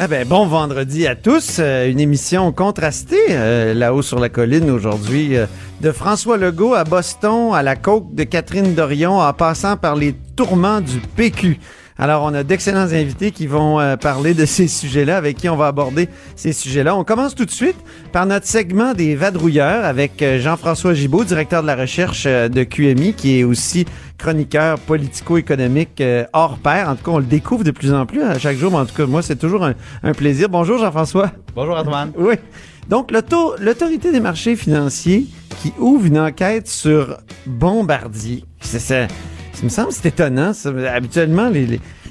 Ah ben bon vendredi à tous, une émission contrastée là-haut sur la colline aujourd'hui, de François Legault à Boston, à la coke de Catherine Dorion, en passant par les tourments du PQ. Alors on a d'excellents invités qui vont parler de ces sujets-là, avec qui on va aborder ces sujets-là. On commence tout de suite par notre segment des vadrouilleurs avec Jean-François Guibault, directeur de la recherche de QMI, qui est aussi chroniqueur politico-économique hors pair. En tout cas, on le découvre de plus en plus à chaque jour, mais en tout cas, moi, c'est toujours un plaisir. Bonjour Jean-François. Bonjour Antoine. Oui. Donc, l'Autorité des marchés financiers qui ouvre une enquête sur Bombardier. C'est ça. Ça me semble, c'est étonnant. Ça, habituellement,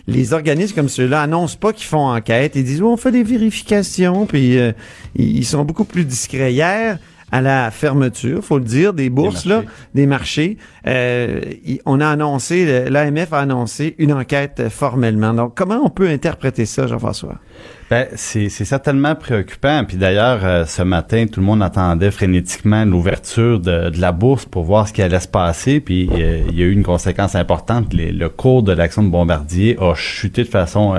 les organismes comme ceux-là annoncent pas qu'ils font enquête. Ils disent, on fait des vérifications, puis ils sont beaucoup plus discrets. Hier, à la fermeture, faut le dire, des bourses, des marchés, l'AMF a annoncé une enquête formellement. Donc, comment on peut interpréter ça, Jean-François? Ben, c'est certainement préoccupant. Puis d'ailleurs, ce matin, tout le monde attendait frénétiquement l'ouverture de la bourse pour voir ce qui allait se passer. Puis il y a eu une conséquence importante. Le cours de l'action de Bombardier a chuté de façon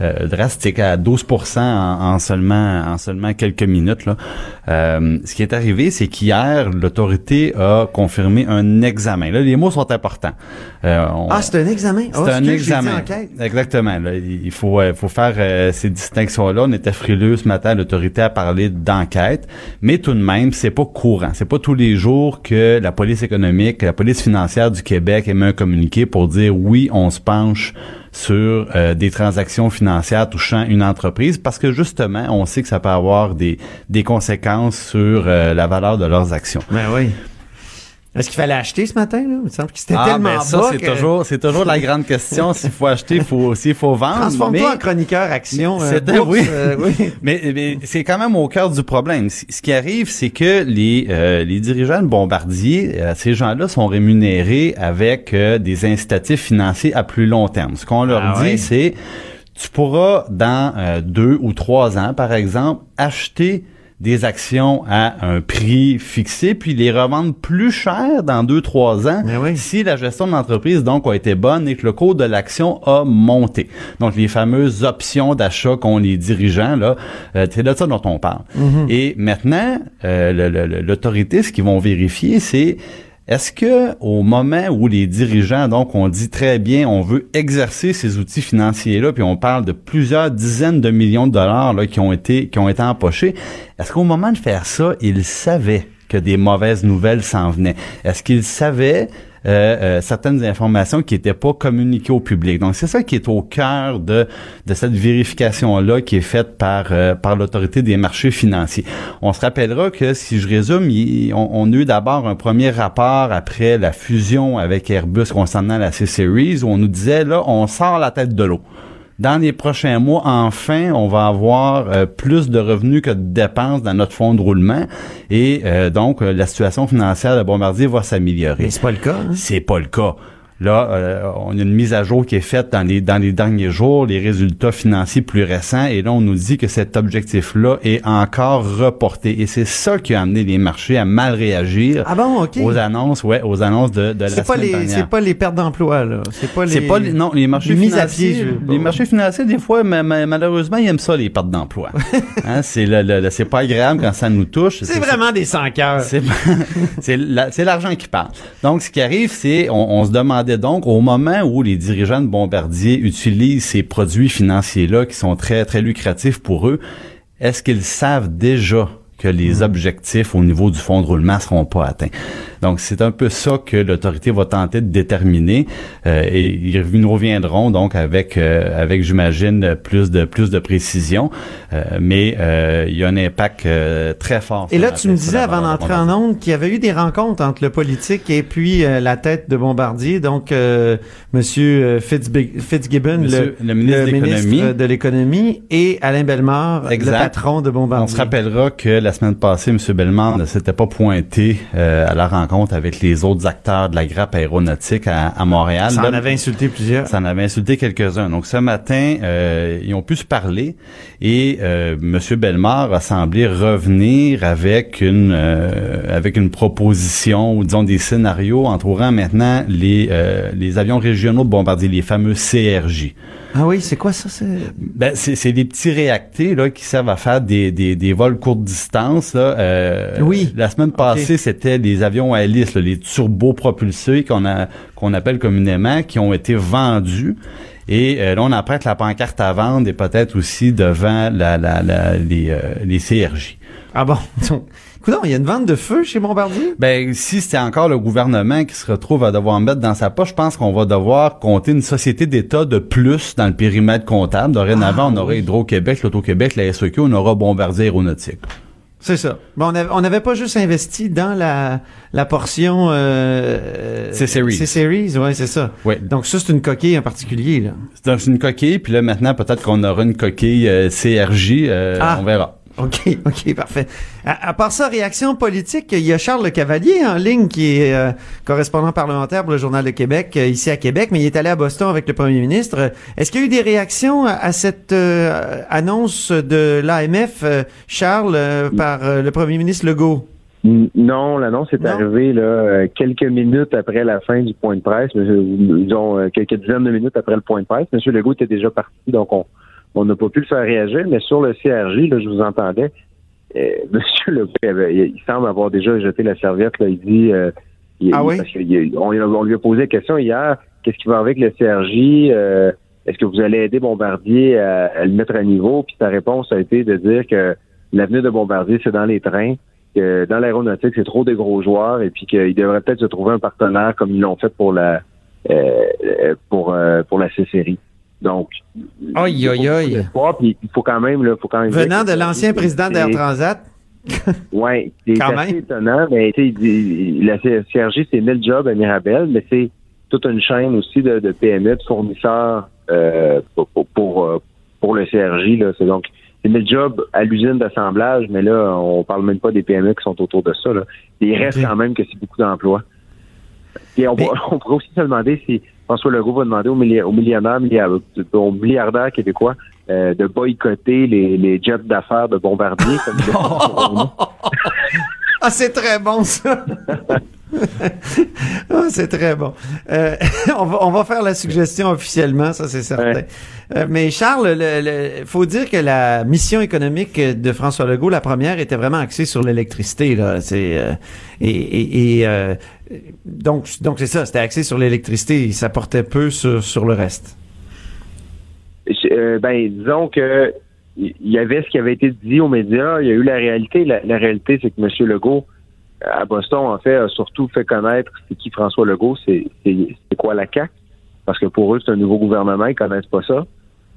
drastique à 12% en seulement quelques minutes. Là. Ce qui est arrivé, c'est qu'hier, l'autorité a confirmé un examen. Là, les mots sont importants. C'est un examen. C'est un examen. Exactement. Là, il faut faire ces distinction-là, on était frileux ce matin, l'autorité a parlé d'enquête, mais tout de même, c'est pas courant. C'est pas tous les jours que la police économique, la police financière du Québec émet un communiqué pour dire oui, on se penche sur des transactions financières touchant une entreprise, parce que justement, on sait que ça peut avoir des conséquences sur la valeur de leurs actions. Ben oui. Est-ce qu'il fallait acheter ce matin, là? Il me semble que c'était tellement bas que... c'est toujours la grande question. S'il faut acheter, s'il faut vendre. Transforme-toi en chroniqueur action. Oui. Mais c'est quand même au cœur du problème. Ce qui arrive, c'est que les dirigeants de Bombardier, ces gens-là sont rémunérés avec des incitatifs financiers à plus long terme. Ce qu'on leur dit, c'est, tu pourras dans 2 ou 3 ans, par exemple, acheter des actions à un prix fixé, puis les revendre plus cher dans 2-3 ans si la gestion de l'entreprise donc a été bonne et que le cours de l'action a monté. Donc, les fameuses options d'achat qu'ont les dirigeants, là, c'est de ça dont on parle. Mm-hmm. Et maintenant, l'autorité, ce qu'ils vont vérifier, c'est est-ce que au moment où les dirigeants, donc, on dit très bien, on veut exercer ces outils financiers-là, puis on parle de plusieurs dizaines de millions de dollars là, qui ont été empochés, est-ce qu'au moment de faire ça, ils savaient que des mauvaises nouvelles s'en venaient? Est-ce qu'ils savaient certaines informations qui n'étaient pas communiquées au public? Donc, c'est ça qui est au cœur de cette vérification-là qui est faite par l'Autorité des marchés financiers. On se rappellera que, si je résume, on a eu d'abord un premier rapport après la fusion avec Airbus concernant la C-Series où on nous disait, là, on sort la tête de l'eau. Dans les prochains mois, enfin, on va avoir plus de revenus que de dépenses dans notre fonds de roulement et donc la situation financière de Bombardier va s'améliorer. Mais c'est pas le cas. Hein? C'est pas le cas. Là, on a une mise à jour qui est faite dans les derniers jours, les résultats financiers plus récents, et là, on nous dit que cet objectif-là est encore reporté. Et c'est ça qui a amené les marchés à mal réagir aux annonces de la semaine dernière. C'est pas les pertes d'emploi, là. Non, les marchés financiers. Les marchés financiers, des fois, malheureusement, ils aiment ça, les pertes d'emploi. Hein, c'est pas agréable quand ça nous touche. C'est vraiment des sans cœur. C'est l'argent qui parle. Donc, ce qui arrive, c'est, on se demande donc, au moment où les dirigeants de Bombardier utilisent ces produits financiers-là qui sont très, très lucratifs pour eux, est-ce qu'ils savent déjà que les objectifs au niveau du fonds de roulement seront pas atteints? Donc, c'est un peu ça que l'autorité va tenter de déterminer et ils nous reviendront donc avec j'imagine, plus de précision. Mais il y a un impact très fort. Et là, tu me disais avant d'entrer en ondes qu'il y avait eu des rencontres entre le politique et puis la tête de Bombardier, donc Monsieur Fitzgibbon, le ministre de l'économie, et Alain Bellemare, le patron de Bombardier. On se rappellera que la semaine passée, M. Bellemare ne s'était pas pointé à la rencontre avec les autres acteurs de la grappe aéronautique à Montréal. Ça en avait insulté plusieurs. Ça en avait insulté quelques-uns. Donc ce matin, ils ont pu se parler et M. Bellemare a semblé revenir avec une proposition ou disons des scénarios entourant maintenant les avions régionaux de Bombardier, les fameux CRJ. Ah oui, c'est quoi ça? C'est des petits réactés là qui servent à faire des vols courte distance. Là. Oui. La semaine passée, c'était des avions à hélice, là, les turbopropulsés qu'on appelle communément, qui ont été vendus. Et là, on apprête la pancarte à vendre et peut-être aussi devant les CRJ. Ah bon? Coudonc, il y a une vente de feu chez Bombardier? Ben, si c'est encore le gouvernement qui se retrouve à devoir mettre dans sa poche, je pense qu'on va devoir compter une société d'État de plus dans le périmètre comptable. Dorénavant, on aura Hydro-Québec, l'Auto-Québec, la SEQ, on aura Bombardier aéronautique. C'est ça. Bon, on n'avait pas juste investi dans la portion C-Series. C-Series, oui, c'est ça. Ouais. Donc ça, c'est une coquille en particulier. Là. Donc c'est une coquille, puis là maintenant, peut-être qu'on aura une coquille CRJ, on verra. OK, parfait. À part ça, réaction politique, il y a Charles Le Cavalier en ligne qui est correspondant parlementaire pour le Journal de Québec, ici à Québec, mais il est allé à Boston avec le premier ministre. Est-ce qu'il y a eu des réactions à cette annonce de l'AMF, Charles, par le premier ministre Legault? Non, l'annonce est arrivée là quelques minutes après la fin du point de presse, disons quelques dizaines de minutes après le point de presse. Monsieur Legault était déjà parti, donc on n'a pas pu le faire réagir, mais sur le CRJ, là, je vous entendais, Monsieur Legault, il semble avoir déjà jeté la serviette. Là, il dit, parce qu'on lui a posé la question hier, qu'est-ce qui va avec le CRJ? Est-ce que vous allez aider Bombardier à le mettre à niveau? Puis sa réponse a été de dire que l'avenir de Bombardier, c'est dans les trains, que dans l'aéronautique, c'est trop des gros joueurs, et puis qu'il devrait peut-être se trouver un partenaire comme ils l'ont fait pour la C-Series. Donc, il faut quand même venant de l'ancien président d'Air Transat. Oui, c'est assez étonnant, mais la CRJ, c'est 1000 jobs à Mirabel, mais c'est toute une chaîne aussi de PME, de fournisseurs pour le CRJ. Là. C'est donc 1000 jobs à l'usine d'assemblage, mais là, on parle même pas des PME qui sont autour de ça. Là. Il reste quand même que c'est beaucoup d'emplois. Et on pourrait aussi se demander si François Legault va demander aux milliardaires québécois de boycotter les jets d'affaires de Bombardier. Ah, c'est très bon, ça! C'est très bon. On va faire la suggestion officiellement, ça c'est certain. Ouais. Mais Charles, faut dire que la mission économique de François Legault, la première, était vraiment axée sur l'électricité. Là. Donc c'est ça, c'était axé sur l'électricité. Ça portait peu sur le reste. Disons que il y avait ce qui avait été dit aux médias, il y a eu la réalité. La réalité, c'est que M. Legault à Boston, en fait, a surtout fait connaître c'est qui François Legault, c'est quoi la CAQ, parce que pour eux, c'est un nouveau gouvernement, ils connaissent pas ça.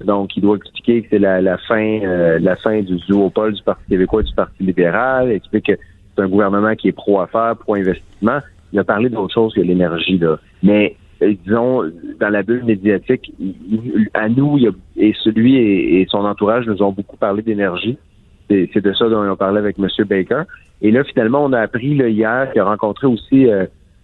Donc, il doit expliquer que c'est la fin du duopole du Parti québécois et du Parti libéral, expliquer que c'est un gouvernement qui est pro-affaires, pro-investissement. Il a parlé d'autre chose que l'énergie, là. Mais, disons, dans la bulle médiatique, à nous, et son entourage nous ont beaucoup parlé d'énergie. C'est de ça dont on parlait avec M. Baker. Et là, finalement, on a appris là, hier qu'il a rencontré aussi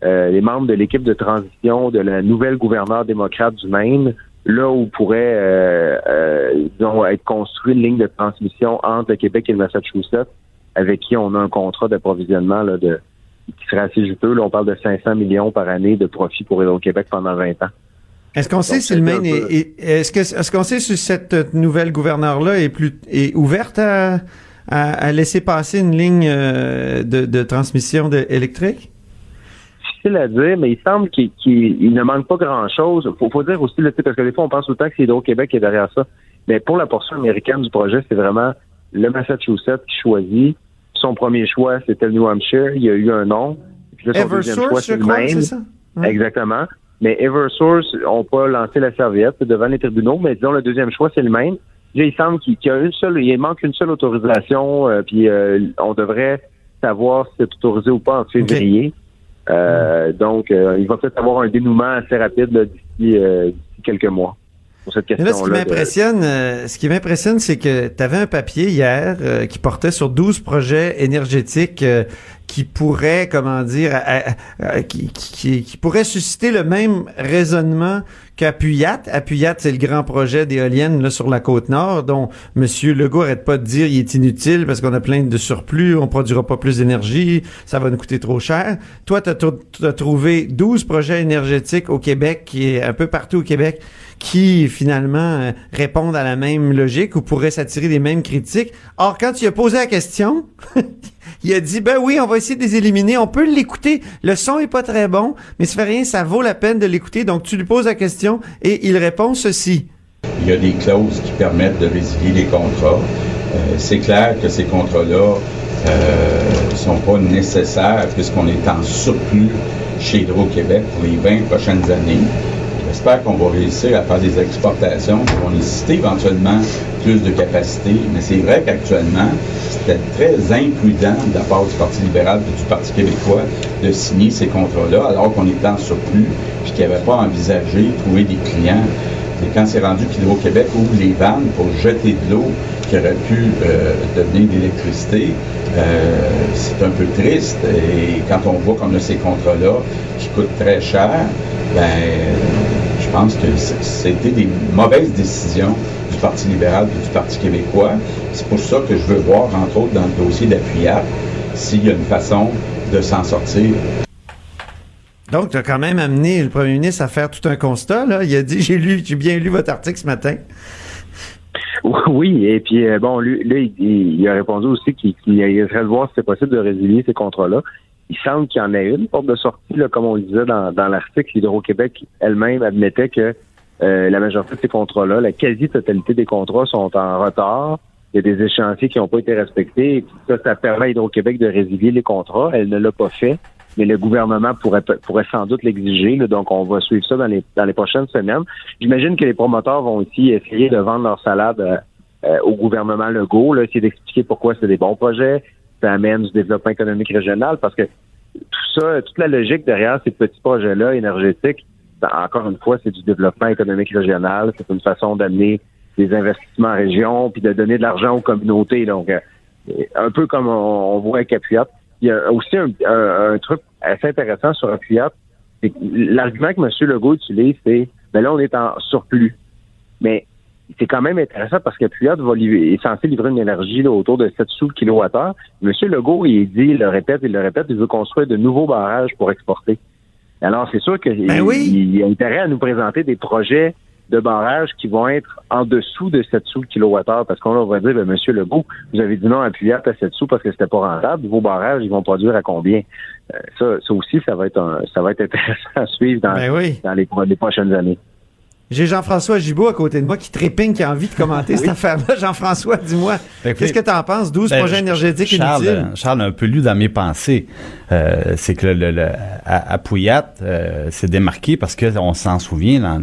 les membres de l'équipe de transition de la nouvelle gouverneure démocrate du Maine, là où pourrait être construite une ligne de transmission entre le Québec et le Massachusetts, avec qui on a un contrat d'approvisionnement qui serait assez juteux. Là, on parle de 500 millions par année de profit pour Hydro-Québec pendant 20 ans. Est-ce qu'on sait si le Maine est-ce qu'on sait si cette nouvelle gouverneure-là est ouverte à laisser passer une ligne de transmission électrique? Difficile à dire, mais il semble qu'il ne manque pas grand-chose. Faut dire aussi, là, parce que des fois, on pense tout le temps que c'est Hydro-Québec qui est derrière ça. Mais pour la portion américaine du projet, c'est vraiment le Massachusetts qui choisit. Son premier choix, c'était le New Hampshire. Il y a eu un nom. Puis là, son deuxième choix, c'est le même. C'est ça? Mmh. Exactement. Mais Eversource n'ont pas lancé la serviette devant les tribunaux, mais disons, le deuxième choix, c'est le même. Là, il semble qu'il y a il manque une seule autorisation, puis on devrait savoir si c'est autorisé ou pas en février. Okay. Donc, il va peut-être avoir un dénouement assez rapide là, d'ici quelques mois. Cette question-là. Là, ce qui m'impressionne, c'est que tu avais un papier hier qui portait sur 12 projets énergétiques qui pourraient, qui pourraient susciter le même raisonnement qu'Apuiat. Apuiat, c'est le grand projet d'éoliennes là, sur la Côte-Nord, dont M. Legault n'arrête pas de dire qu'il est inutile parce qu'on a plein de surplus, on ne produira pas plus d'énergie, ça va nous coûter trop cher. Toi, tu as trouvé 12 projets énergétiques au Québec, qui est un peu partout au Québec, qui, finalement, répondent à la même logique ou pourraient s'attirer les mêmes critiques. Or, quand tu as posé la question, il a dit, ben oui, on va essayer de les éliminer, on peut l'écouter, le son est pas très bon, mais ça fait rien, ça vaut la peine de l'écouter. Donc, tu lui poses la question et il répond ceci. Il y a des clauses qui permettent de résilier les contrats. C'est clair que ces contrats-là sont pas nécessaires puisqu'on est en surplus chez Hydro-Québec pour les 20 prochaines années. J'espère qu'on va réussir à faire des exportations qui vont nécessiter éventuellement plus de capacité. Mais c'est vrai qu'actuellement, c'était très imprudent de la part du Parti libéral et du Parti québécois de signer ces contrats-là alors qu'on était en surplus et qu'ils n'avaient pas envisagé de trouver des clients. Et quand c'est rendu qu'Hydro-Québec ouvre les vannes pour jeter de l'eau qui aurait pu devenir de l'électricité, c'est un peu triste. Et quand on voit qu'on a ces contrats-là qui coûtent très cher, je pense que c'était des mauvaises décisions du Parti libéral et du Parti québécois. C'est pour ça que je veux voir, entre autres, dans le dossier d'Apuiat, s'il y a une façon de s'en sortir. Donc, tu as quand même amené le premier ministre à faire tout un constat, là. Il a dit, j'ai bien lu votre article ce matin. Oui, et puis, bon, lui, là, il a répondu aussi qu'il essaierait de voir si c'est possible de résilier ces contrats-là. Il semble qu'il y en ait une porte de sortie, là, comme on le disait dans l'article. Hydro-Québec elle-même admettait que la majorité de ces contrats-là, la quasi-totalité des contrats sont en retard. Il y a des échéanciers qui n'ont pas été respectés. Et puis ça permet à Hydro-Québec de résilier les contrats. Elle ne l'a pas fait, mais le gouvernement pourrait sans doute l'exiger. Là, donc, on va suivre ça dans les prochaines semaines. J'imagine que les promoteurs vont aussi essayer de vendre leur salade au gouvernement Legault, là, essayer d'expliquer pourquoi c'est des bons projets. Ça amène du développement économique régional parce que tout ça, toute la logique derrière ces petits projets-là énergétiques, encore une fois, c'est du développement économique régional. C'est une façon d'amener des investissements en région puis de donner de l'argent aux communautés. Donc, un peu comme on voit avec Apuiat. Il y a aussi un truc assez intéressant sur Apuiat. C'est que l'argument que M. Legault utilise, c'est ben là, on est en surplus. Mais c'est quand même intéressant parce qu'Apuiat est censé livrer une énergie là, autour de 7 sous le kilowattheure. M. Legault, il le répète, il veut construire de nouveaux barrages pour exporter. Alors, c'est sûr qu'il a intérêt à nous présenter des projets de barrages qui vont être en dessous de 7 sous le kilowattheure parce qu'on va dire, ben, M. Legault, vous avez dit non à Apuiat à 7 sous parce que c'était pas rentable. Vos barrages, ils vont produire à combien? Ça aussi, ça va être intéressant à suivre dans les prochaines années. J'ai Jean-François Guibault à côté de moi qui trépigne, qui a envie de commenter cette affaire-là. Jean-François, dis-moi, qu'est-ce que tu en penses? 12 projets énergétiques inutiles. Charles a un peu lu dans mes pensées. C'est que le Apuiat s'est démarqué parce qu'on s'en souvient,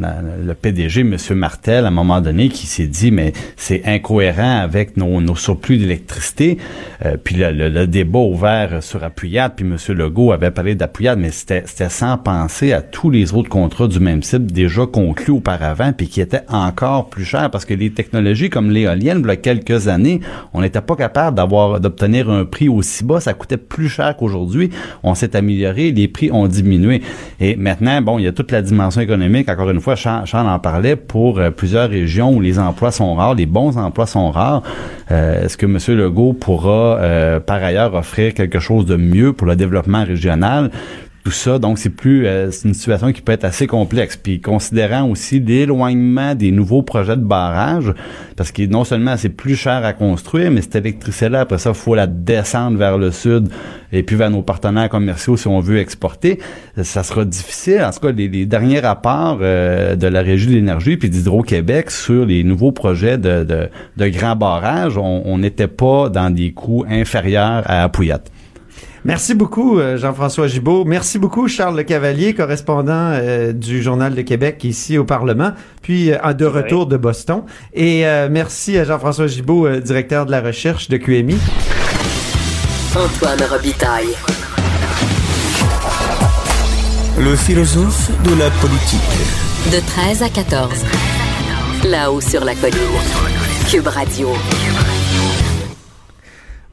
le PDG, M. Martel, à un moment donné, qui s'est dit, mais c'est incohérent avec nos surplus d'électricité. Puis le débat ouvert sur Apuiat, puis M. Legault avait parlé d'Apuiat, mais c'était sans penser à tous les autres contrats du même type déjà conclus auparavant, puis qui étaient encore plus chers parce que les technologies comme l'éolienne, il y a quelques années, on n'était pas capable d'obtenir un prix aussi bas. Ça coûtait plus cher qu'aujourd'hui. On s'est amélioré, les prix ont diminué. Et maintenant, bon, il y a toute la dimension économique. Encore une fois, Charles en parlait pour plusieurs régions où les emplois sont rares, les bons emplois sont rares. Est-ce que M. Legault pourra, par ailleurs, offrir quelque chose de mieux pour le développement régional? Tout ça, donc c'est une situation qui peut être assez complexe. Puis considérant aussi l'éloignement des nouveaux projets de barrage, parce que non seulement c'est plus cher à construire, mais cette électricité-là, après ça, il faut la descendre vers le sud et puis vers nos partenaires commerciaux si on veut exporter. Ça sera difficile. En tout cas, les derniers rapports de la Régie de l'énergie puis d'Hydro-Québec sur les nouveaux projets de grands barrages, on n'était pas dans des coûts inférieurs à Apuiat. Merci beaucoup, Jean-François Guibault. Merci beaucoup, Charles Le Cavalier, correspondant du Journal de Québec ici au Parlement, puis de retour de Boston. Et merci à Jean-François Guibault, directeur de la recherche de QMI. Antoine Robitaille. Le philosophe de la politique. De 13 à 14. Là-haut sur la colline. Cube Radio.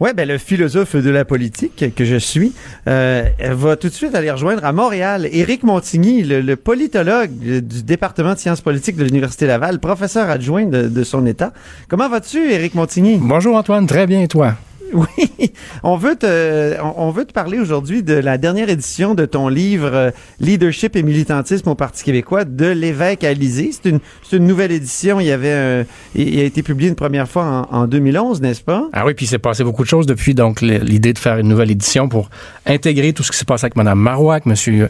Ouais, ben le philosophe de la politique que je suis va tout de suite aller rejoindre à Montréal Éric Montigny, le politologue du département de sciences politiques de l'Université Laval, professeur adjoint de son État. Comment vas-tu, Éric Montigny? Bonjour Antoine, très bien et toi? Oui, on veut te parler aujourd'hui de la dernière édition de ton livre Leadership et militantisme au Parti québécois de Lévesque à Lisée. C'est une nouvelle édition. Il a été publié une première fois en 2011, n'est-ce pas? Ah oui, puis il s'est passé beaucoup de choses depuis. Donc l'idée de faire une nouvelle édition pour intégrer tout ce qui s'est passé avec Mme Marois, avec M.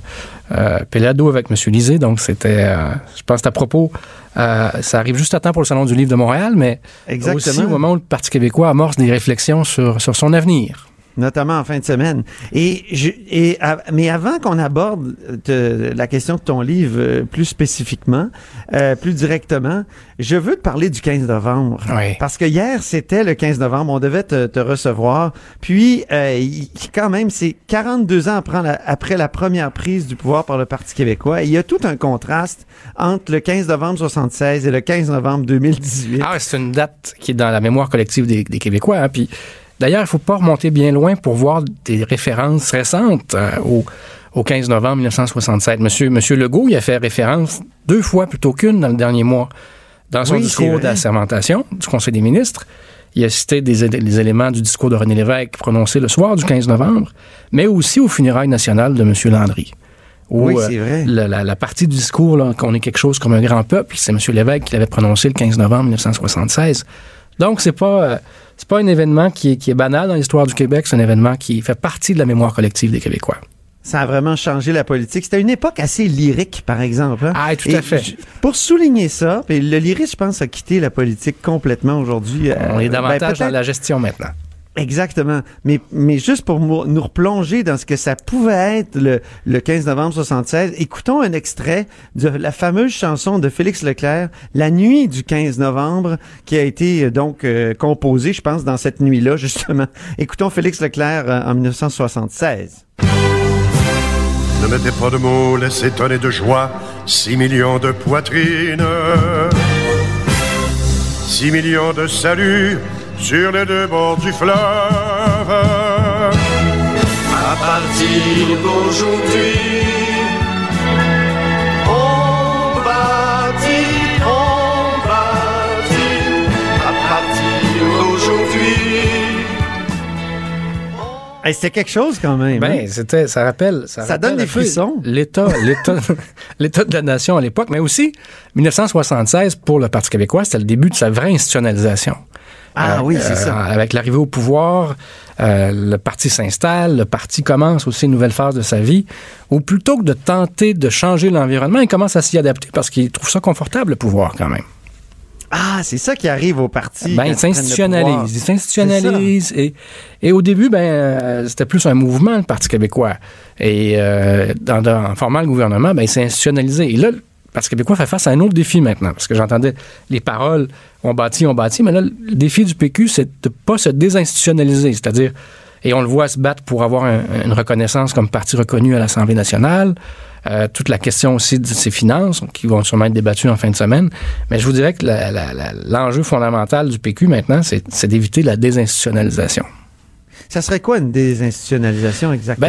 Pellado, avec M. Lisée. Donc c'était, je pense, à propos. Ça arrive juste à temps pour le Salon du livre de Montréal, mais exactement. Aussi au moment où le Parti québécois amorce des réflexions sur son avenir. Notamment en fin de semaine. Mais avant qu'on aborde la question de ton livre plus spécifiquement, plus directement, je veux te parler du 15 novembre. Oui. Parce que hier, c'était le 15 novembre. On devait te recevoir. Puis, quand même, c'est 42 ans après la première prise du pouvoir par le Parti québécois. Et il y a tout un contraste entre le 15 novembre 1976 et le 15 novembre 2018. Ah, c'est une date qui est dans la mémoire collective des Québécois. Hein, puis... D'ailleurs, il ne faut pas remonter bien loin pour voir des références récentes au 15 novembre 1967. Monsieur Legault y a fait référence 2 fois plutôt qu'une dans le dernier mois. Dans son discours d'assermentation du Conseil des ministres, il a cité les éléments du discours de René Lévesque prononcé le soir du 15 novembre, mais aussi aux funérailles nationales de M. Landry. Où, oui, c'est vrai. La partie du discours là, qu'on est quelque chose comme un grand peuple, c'est M. Lévesque qui l'avait prononcé le 15 novembre 1976. Donc, c'est pas un événement qui est banal dans l'histoire du Québec, c'est un événement qui fait partie de la mémoire collective des Québécois. Ça a vraiment changé la politique. C'était une époque assez lyrique, par exemple. Hein? Ah, tout à fait. Pour souligner ça, puis le lyrisme, je pense, a quitté la politique complètement aujourd'hui. On est davantage dans la gestion maintenant. Exactement. Mais juste pour nous replonger dans ce que ça pouvait être le 15 novembre 1976, écoutons un extrait de la fameuse chanson de Félix Leclerc, La nuit du 15 novembre, qui a été donc composée, je pense, dans cette nuit-là, justement. Écoutons Félix Leclerc en 1976. Ne mettez pas de mots, laissez tonner de joie 6 millions de poitrines, 6 millions de saluts sur les 2 bords du fleuve. À partir d'aujourd'hui, on bâtit. À partir d'aujourd'hui. Hey, c'était quelque chose quand même. Ben, hein? Ça rappelle donne des frissons. L'état de la nation à l'époque, mais aussi 1976 pour le Parti québécois, c'était le début de sa vraie institutionnalisation. Ah oui, c'est ça. Avec l'arrivée au pouvoir, le parti s'installe, le parti commence aussi une nouvelle phase de sa vie, où plutôt que de tenter de changer l'environnement, il commence à s'y adapter parce qu'il trouve ça confortable, le pouvoir, quand même. Ah, c'est ça qui arrive au parti. Ben, il s'institutionnalise. Et au début, c'était plus un mouvement, le Parti québécois. Et en formant le gouvernement, il s'est institutionnalisé. Et là, le Parti québécois fait face à un autre défi maintenant, parce que j'entendais les paroles « on bâtit », mais là, le défi du PQ, c'est de ne pas se désinstitutionnaliser, c'est-à-dire, et on le voit se battre pour avoir une reconnaissance comme parti reconnu à l'Assemblée nationale, toute la question aussi de ses finances, qui vont sûrement être débattues en fin de semaine, mais je vous dirais que l'enjeu fondamental du PQ maintenant, c'est d'éviter la désinstitutionnalisation. Ça serait quoi une désinstitutionnalisation exactement?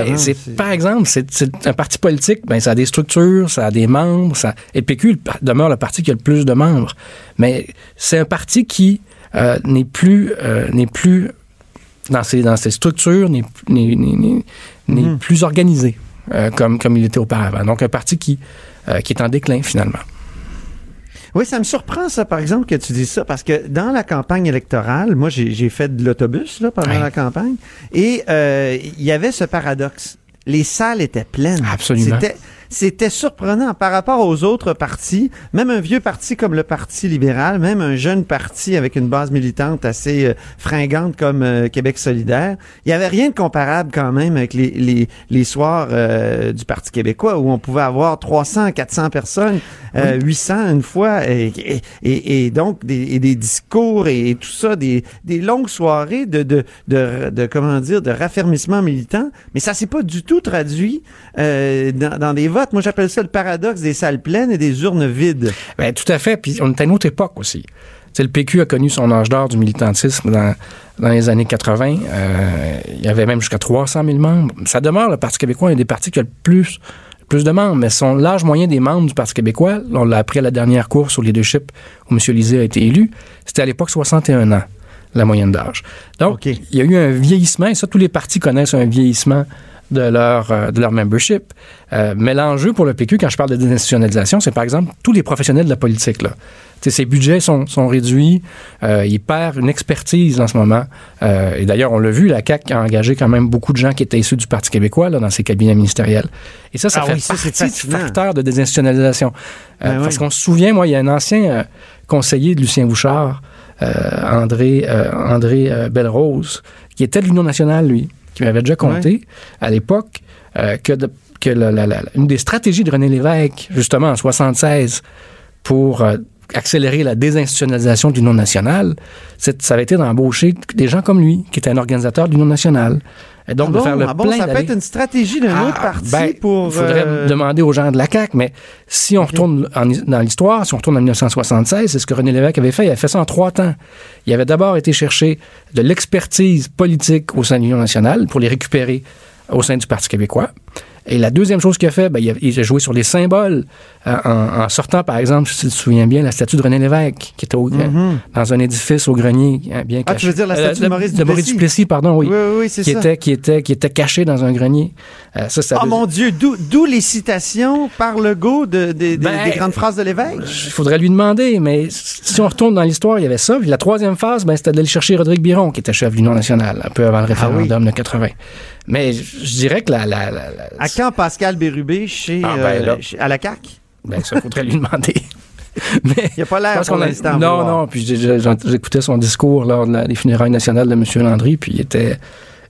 Par exemple, c'est un parti politique, ça a des structures, ça a des membres, et le PQ demeure le parti qui a le plus de membres. Mais c'est un parti qui n'est plus dans ses structures, n'est plus organisé comme il était auparavant. Donc un parti qui est en déclin finalement. Oui, ça me surprend, ça, par exemple, que tu dises ça, parce que dans la campagne électorale, moi, j'ai fait de l'autobus là pendant la campagne, et il y avait ce paradoxe. Les salles étaient pleines. Absolument. C'était, C'était surprenant par rapport aux autres partis, même un vieux parti comme le Parti libéral, même un jeune parti avec une base militante assez fringante comme Québec solidaire. Il n'y avait rien de comparable quand même avec les soirs du Parti québécois où on pouvait avoir 300, 400 personnes, 800 une fois, et donc des discours et tout ça, des longues soirées de comment dire, de raffermissement militant, mais ça s'est pas du tout traduit dans des votes. Moi, j'appelle ça le paradoxe des salles pleines et des urnes vides. Ben, tout à fait, puis on est à une autre époque aussi. T'sais, le PQ a connu son âge d'or du militantisme dans les années 80. Il y avait même jusqu'à 300 000 membres. Ça demeure, le Parti québécois, un des partis qui a le plus de membres, mais son l'âge moyen des membres du Parti québécois, on l'a appris à la dernière course au leadership où M. Lisée a été élu, c'était à l'époque 61 ans, la moyenne d'âge. Donc, Il y a eu un vieillissement, et ça, tous les partis connaissent un vieillissement de leur membership. Mais l'enjeu pour le PQ, quand je parle de dénationalisation, c'est par exemple tous les professionnels de la politique. Là. Ses budgets sont réduits, il perd une expertise en ce moment. Et d'ailleurs, on l'a vu, la CAQ a engagé quand même beaucoup de gens qui étaient issus du Parti québécois là, dans ses cabinets ministériels. Et ça fait partie du facteur de dénationalisation. Parce qu'on se souvient, moi, il y a un ancien conseiller de Lucien Bouchard, André Bellerose, qui était de l'Union nationale, lui, qui m'avait déjà compté à l'époque qu'une des stratégies de René Lévesque, justement en 1976, pour accélérer la désinstitutionnalisation de l'Union nationale, ça avait été d'embaucher des gens comme lui, qui était un organisateur de l'Union nationale. Et donc, de faire le plein ça peut être une stratégie d'un autre parti pour... Il faudrait demander aux gens de la CAQ, mais si on retourne dans l'histoire, si on retourne en 1976, c'est ce que René Lévesque avait fait. Il a fait ça en 3 temps. Il avait d'abord été chercher de l'expertise politique au sein de l'Union nationale pour les récupérer au sein du Parti québécois. Et la deuxième chose qu'il a fait, il a joué sur les symboles en sortant, par exemple, si tu te souviens bien, la statue de René Lévesque, qui était dans un édifice au grenier, bien caché. Ah, tu veux dire la statue de Maurice Duplessis? De Maurice Duplessis, pardon, oui. Oui, c'est ça. Qui était cachée dans un grenier. Mon Dieu, d'où les citations par Legault des grandes phrases de Lévesque? Il faudrait lui demander, mais si on retourne dans l'histoire, il y avait ça. Puis la troisième phase, c'était d'aller chercher Rodrigue Biron, qui était chef de l'Union nationale, un peu avant le référendum de 80. Mais je dirais que à quand Pascal Bérubé à la CAQ? Bien, ça, faudrait lui demander. Mais il n'a pas l'air pour l'instant. Non, puis j'écoutais son discours lors des funérailles nationales de M. Landry, puis il était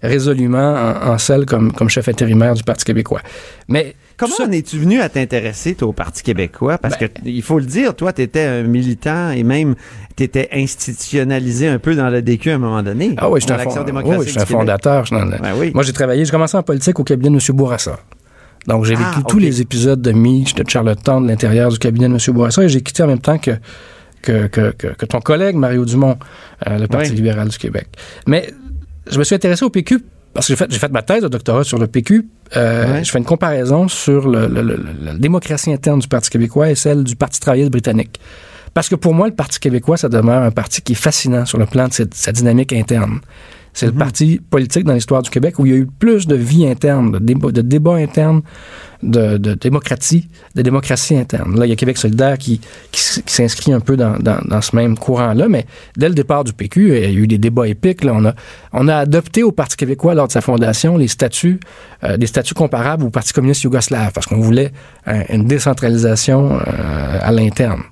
résolument en selle comme chef intérimaire du Parti québécois. Mais... Comment en es-tu venu à t'intéresser, toi, au Parti québécois? Parce que, il faut le dire, toi, t'étais un militant et même t'étais institutionnalisé un peu dans la DQ à un moment donné. Ah oui, j'étais un fondateur. Moi, j'ai commencé en politique au cabinet de M. Bourassa. Donc, j'ai vécu tous les épisodes de Mitch, de Charlottetown, de l'intérieur du cabinet de M. Bourassa, et j'ai quitté en même temps que ton collègue, Mario Dumont, le Parti libéral du Québec. Mais je me suis intéressé au PQ parce que j'ai fait ma thèse de doctorat sur le PQ. Je fais une comparaison sur la démocratie interne du Parti québécois et celle du Parti travailliste britannique. Parce que pour moi, le Parti québécois, ça demeure un parti qui est fascinant sur le plan de sa dynamique interne. C'est le parti politique dans l'histoire du Québec où il y a eu plus de vie interne, de débats internes, de démocratie interne. Là, il y a Québec solidaire qui s'inscrit un peu dans ce même courant-là, mais dès le départ du PQ, il y a eu des débats épiques. Là, on a adopté au Parti québécois, lors de sa fondation, des statuts comparables au Parti communiste yougoslave, parce qu'on voulait une décentralisation à l'interne.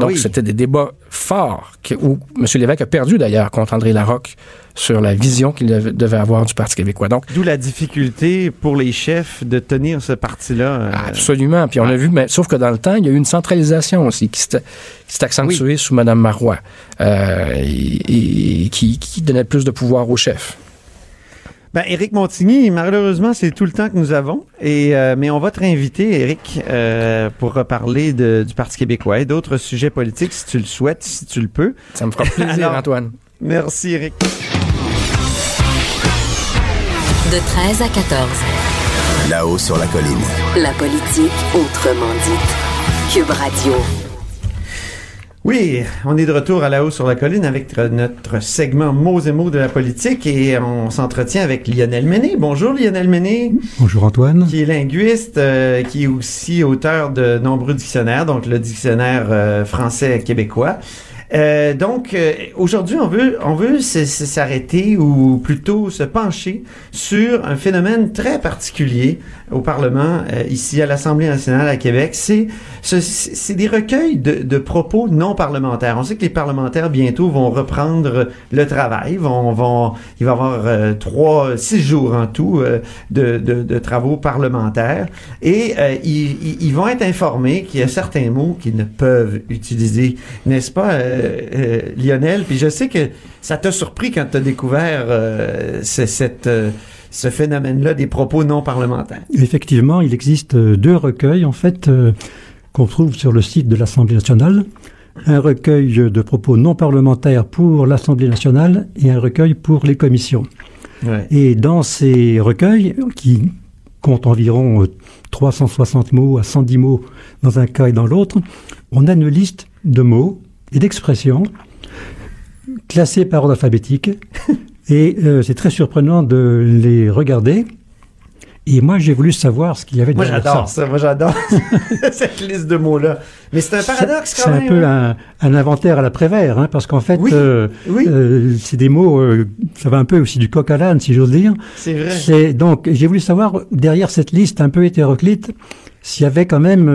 Donc, c'était des débats forts où M. Lévesque a perdu, d'ailleurs, contre André Larocque sur la vision qu'il devait avoir du Parti québécois. Donc, d'où la difficulté pour les chefs de tenir ce parti-là. Absolument. Puis on a vu, mais sauf que dans le temps, il y a eu une centralisation aussi qui s'est accentuée sous Mme Marois et qui donnait plus de pouvoir au chef. Ben, Éric Montigny, malheureusement, c'est tout le temps que nous avons. Mais on va te réinviter, Éric, pour reparler du Parti québécois et d'autres sujets politiques, si tu le souhaites, si tu le peux. Ça me fera plaisir, Antoine. Merci, Éric. De 13 à 14. Là-haut sur la colline. La politique autrement dite. Cube Radio. Oui, on est de retour à Là-haut sur la colline avec notre segment mots et mots de la politique et on s'entretient avec Lionel Meney. Bonjour Lionel Meney. Bonjour Antoine. Qui est linguiste, qui est aussi auteur de nombreux dictionnaires, donc le dictionnaire français-québécois. Donc, aujourd'hui, on veut s'arrêter ou plutôt se pencher sur un phénomène très particulier au Parlement, ici à l'Assemblée nationale à Québec. C'est des recueils de propos non parlementaires. On sait que les parlementaires bientôt vont reprendre le travail. Il va y avoir 6 jours en tout de travaux parlementaires. Et ils vont être informés qu'il y a certains mots qu'ils ne peuvent utiliser, n'est-ce pas, Lionel? Puis je sais que ça t'a surpris quand t'as découvert ce phénomène-là des propos non parlementaires. Effectivement, il existe deux recueils, en fait, qu'on trouve sur le site de l'Assemblée nationale. Un recueil de propos non parlementaires pour l'Assemblée nationale et un recueil pour les commissions. Ouais. Et dans ces recueils, qui comptent environ 360 mots à 110 mots dans un cas et dans l'autre, on a une liste de mots et d'expressions classées par ordre alphabétique. Et c'est très surprenant de les regarder. Et moi, j'ai voulu savoir ce qu'il y avait derrière ça. Moi, j'adore cette liste de mots-là. Mais c'est un paradoxe quand même. C'est un peu un inventaire à la Prévert, hein, parce qu'en fait, c'est des mots, ça va un peu aussi du coq à l'âne, si j'ose dire. C'est vrai. Donc, j'ai voulu savoir, derrière cette liste un peu hétéroclite, s'il y avait quand même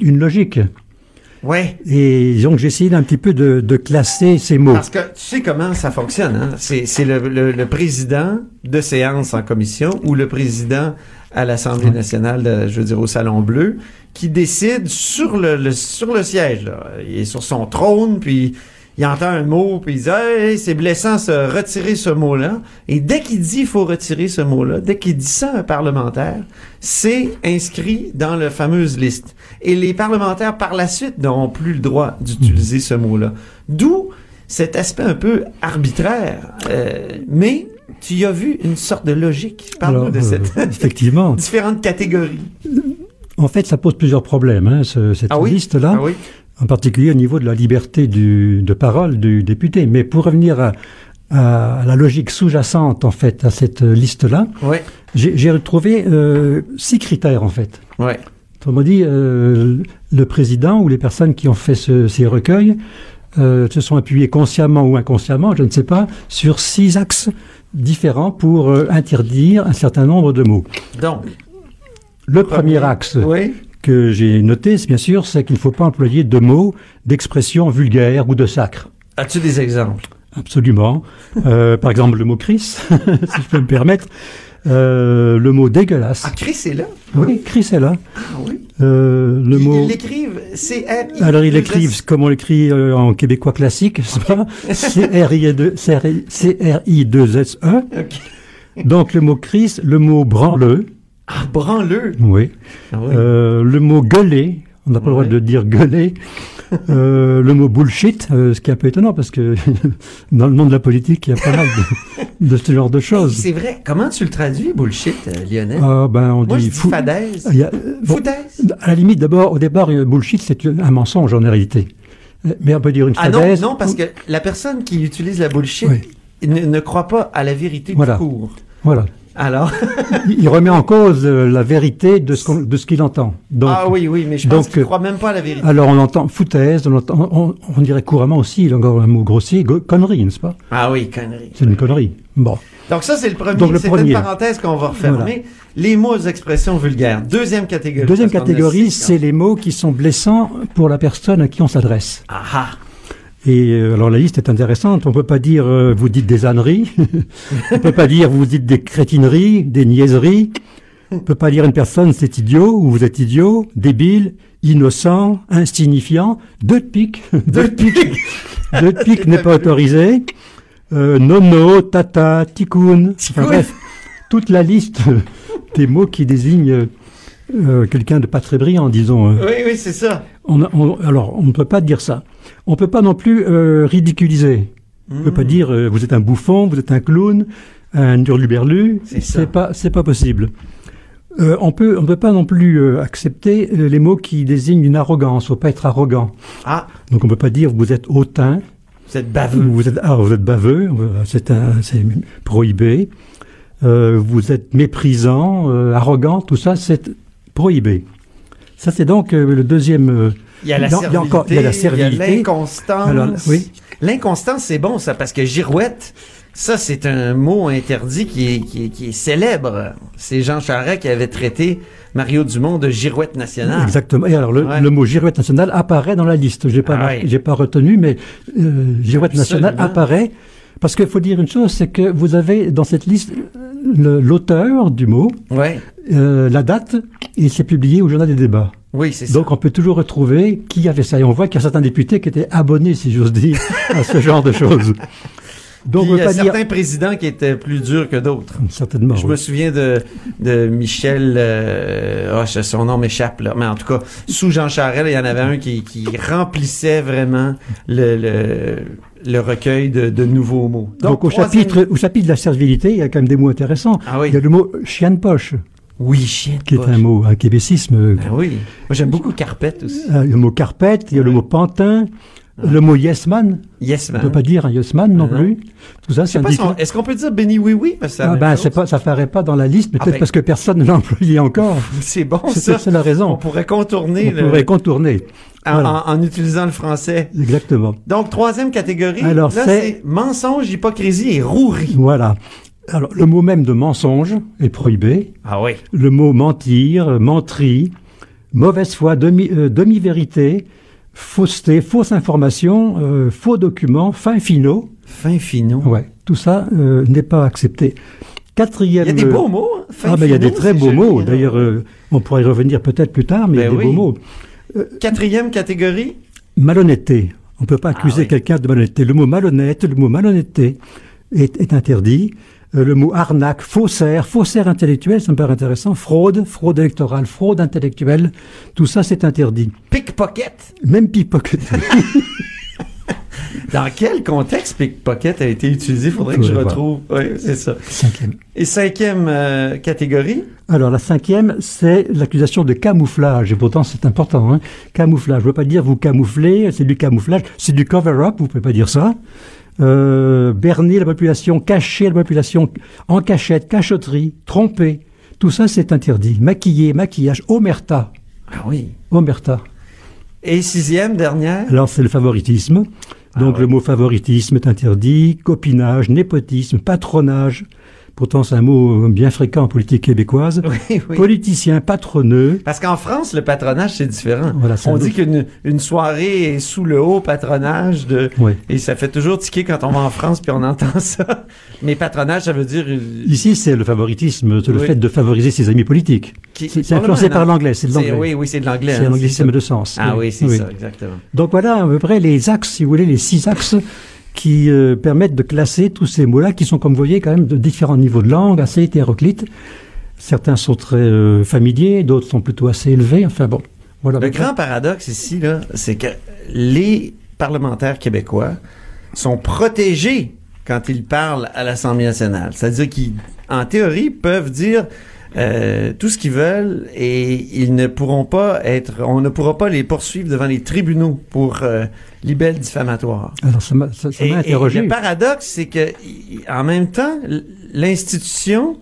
une logique. Ouais. Et donc, j'ai essayé un petit peu de classer ces mots. Parce que tu sais comment ça fonctionne, hein? C'est le président de séance en commission ou le président à l'Assemblée nationale, je veux dire au Salon Bleu, qui décide sur le siège, là. Il est sur son trône, puis il entend un mot, puis il dit « Hey, c'est blessant, retirer ce mot-là ». Et dès qu'il dit « Il faut retirer ce mot-là », dès qu'il dit ça à un parlementaire, c'est inscrit dans la fameuse liste. Et les parlementaires, par la suite, n'auront plus le droit d'utiliser ce mot-là. D'où cet aspect un peu arbitraire. Mais tu y as vu une sorte de logique. Parle-nous de cette effectivement. Différentes catégories. En fait, ça pose plusieurs problèmes, hein, cette liste-là. Ah oui? En particulier au niveau de la liberté de parole du député. Mais pour revenir à la logique sous-jacente, en fait, à cette liste-là, ouais. j'ai retrouvé 6 critères, en fait. Ouais. Autrement dit, le président ou les personnes qui ont fait ces recueils se sont appuyés consciemment ou inconsciemment, je ne sais pas, sur 6 axes différents pour interdire un certain nombre de mots. Donc, le premier axe... Oui. que j'ai noté, bien sûr, c'est qu'il ne faut pas employer de mots, d'expressions vulgaires ou de sacres. As-tu des exemples? Absolument. Par exemple, le mot « crisse », si je peux me permettre. Le mot « dégueulasse ». Ah, « crisse » est là? Oui, « crisse » est là. Ah oui? Le mot... Ils l'écrivent C-R-I. Alors, ils l'écrivent comme on l'écrit en québécois classique, n'est-ce pas? C-R-I-2-S-E. Donc, le mot « crisse », le mot « branleux ». Ah, branleux! Oui. Ah oui. Le mot gueuler, on n'a pas le droit de dire gueuler. Le mot bullshit, ce qui est un peu étonnant parce que dans le monde de la politique, il y a pas mal de ce genre de choses. C'est vrai. Comment tu le traduis, bullshit, Lionel? Ah, ben, on dit fadaise. Foutaise? À la limite, d'abord, au départ, bullshit, c'est un mensonge en réalité. Mais on peut dire une fadaise. Ah non, parce que la personne qui utilise la bullshit ne croit pas à la vérité du cours. Voilà. Alors, il remet en cause la vérité de ce qu'il entend. Donc, ah oui, mais je pense qu'il ne croit même pas à la vérité. Alors, on entend foutaise, on dirait couramment aussi, il y a encore un mot grossier, connerie, n'est-ce pas? Ah oui, connerie. C'est une connerie. Bon. Donc ça, c'est le premier. Une parenthèse qu'on va refermer. Voilà. Les mots aux expressions vulgaires. Deuxième catégorie. Deuxième catégorie, c'est les mots qui sont blessants pour la personne à qui on s'adresse. Ah. Et alors la liste est intéressante, on peut pas dire vous dites des âneries, on peut pas dire vous dites des crétineries, des niaiseries, on peut pas dire une personne c'est idiot ou vous êtes idiot, débile, innocent, insignifiant, deux piques n'est pas autorisé, nono, tata, ticoun, enfin bref, toute la liste des mots qui désignent quelqu'un de pas très brillant, disons. Oui, c'est ça. Alors, on ne peut pas dire ça. On ne peut pas non plus ridiculiser. On ne peut pas dire vous êtes un bouffon, vous êtes un clown, un hurluberlu. C'est pas possible. On peut pas non plus accepter les mots qui désignent une arrogance. On ne peut pas être arrogant. Ah. Donc on ne peut pas dire vous êtes hautain. Vous êtes baveux. Vous êtes baveux. C'est prohibé. Vous êtes méprisant, arrogant. Tout ça, c'est prohibé. Ça, c'est donc le deuxième Il y a la servilité, il y a l'inconstance. Alors, oui. L'inconstance, c'est bon, ça, parce que girouette, ça, c'est un mot interdit qui est célèbre. C'est Jean Charest qui avait traité Mario Dumont de girouette nationale. Exactement. Et alors, le mot girouette nationale apparaît dans la liste. J'ai pas retenu, mais girouette nationale apparaît. Parce qu'il faut dire une chose, c'est que vous avez dans cette liste l'auteur du mot, la date, et c'est publié au Journal des débats. Oui, c'est ça. Donc, on peut toujours retrouver qui avait ça. Et on voit qu'il y a certains députés qui étaient abonnés, si j'ose dire, à ce genre de choses. Donc, il y a certains présidents qui étaient plus durs que d'autres. Certainement. Je me souviens de Michel, son nom m'échappe là, mais en tout cas, sous Jean Charest, il y en avait un qui remplissait vraiment le recueil de nouveaux mots. Donc au chapitre de la servilité, il y a quand même des mots intéressants. Ah oui. Il y a le mot chien de poche. Oui, chien de poche. Qui est un mot, un québécisme. Ah oui. Moi, j'aime beaucoup carpette aussi. Le mot carpette, il y a le mot pantin. Le mot yes-man. Yes-man. On ne peut pas dire un yes-man non plus. Tout ça, c'est indiqué. Est-ce qu'on peut dire béni oui-oui? Ça paraît pas dans la liste, mais peut-être parce que personne ne l'a employé encore. C'est bon, ça. C'est la raison. On pourrait contourner. En utilisant le français. Exactement. Donc, troisième catégorie. Alors, là, c'est mensonge, hypocrisie et rouerie. Voilà. Alors, le mot même de mensonge est prohibé. Ah oui. Le mot mentir, menterie, mauvaise foi, demi-vérité, fausseté, fausse information, faux documents, fins finaux. Fins finaux. Ouais, tout ça n'est pas accepté. Quatrième. Il y a des beaux mots. Il y a des très beaux mots. D'ailleurs, on pourrait y revenir peut-être plus tard, mais il y a des beaux mots. Quatrième catégorie. Malhonnêteté. On ne peut pas accuser quelqu'un de malhonnêteté. Le mot malhonnête, le mot malhonnêteté est interdit. Le mot arnaque, faussaire intellectuel, ça me paraît intéressant, fraude électorale, fraude intellectuelle, tout ça c'est interdit. Pickpocket. Même pickpocket. Dans quel contexte pickpocket a été utilisé? Faudrait que je retrouve. Oui, c'est ça. Cinquième. Et cinquième catégorie? Alors la cinquième, c'est l'accusation de camouflage. Et pourtant c'est important, hein. Camouflage. Je veux pas dire vous camouflez, c'est du camouflage, c'est du cover-up, vous pouvez pas dire ça. Berner la population, cacher la population, en cachette, cachotterie, tromper, tout ça c'est interdit. Maquiller, maquillage, omerta. Ah oui. Omerta. Et sixième, dernière? Alors c'est le favoritisme. Donc le mot favoritisme est interdit, copinage, népotisme, patronage. Pourtant, c'est un mot bien fréquent en politique québécoise. Oui, oui. Politicien, patronneux. Parce qu'en France, le patronage, c'est différent. Voilà, on dit qu'une soirée est sous le haut patronage et ça fait toujours tiquer quand on va en France puis on entend ça. Mais patronage, ça veut dire... Ici, c'est le favoritisme, c'est le fait de favoriser ses amis politiques. C'est influencé par l'anglais, c'est de l'anglais. Oui, c'est de l'anglais. C'est un anglicisme de sens. Ah oui, c'est ça, exactement. Donc voilà, à peu près, les axes, si vous voulez, les 6 axes qui permettent de classer tous ces mots-là, qui sont, comme vous voyez, quand même de différents niveaux de langue, assez hétéroclites. Certains sont très familiers, d'autres sont plutôt assez élevés. Enfin bon, voilà. Le grand paradoxe ici, là, c'est que les parlementaires québécois sont protégés quand ils parlent à l'Assemblée nationale. C'est-à-dire qu'ils, en théorie, peuvent dire tout ce qu'ils veulent et ils ne pourront pas on ne pourra pas les poursuivre devant les tribunaux pour libelle diffamatoire. Alors ça m'a interrogé. Et le paradoxe, c'est que en même temps, l'institution,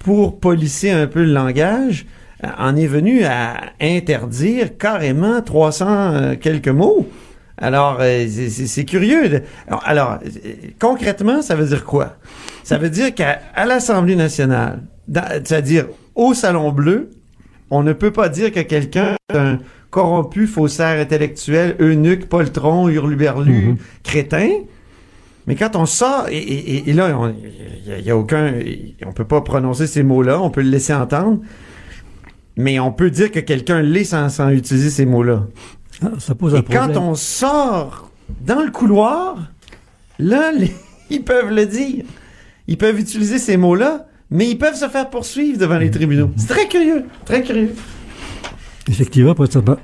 pour policer un peu le langage, en est venue à interdire carrément 300 quelques mots. Alors, c'est curieux. Alors, concrètement, ça veut dire quoi? Ça veut dire qu'à l'Assemblée nationale, c'est-à-dire au Salon Bleu, on ne peut pas dire que quelqu'un est un corrompu, faussaire intellectuel, eunuque, poltron, hurluberlu, crétin. Mais quand on sort, et là, il n'y a aucun... On peut pas prononcer ces mots-là, on peut le laisser entendre, mais on peut dire que quelqu'un l'est sans utiliser ces mots-là. Ah, ça pose un problème. Et quand on sort dans le couloir, là, ils peuvent le dire. Ils peuvent utiliser ces mots-là, mais ils peuvent se faire poursuivre devant les tribunaux. C'est très curieux, très curieux. Effectivement,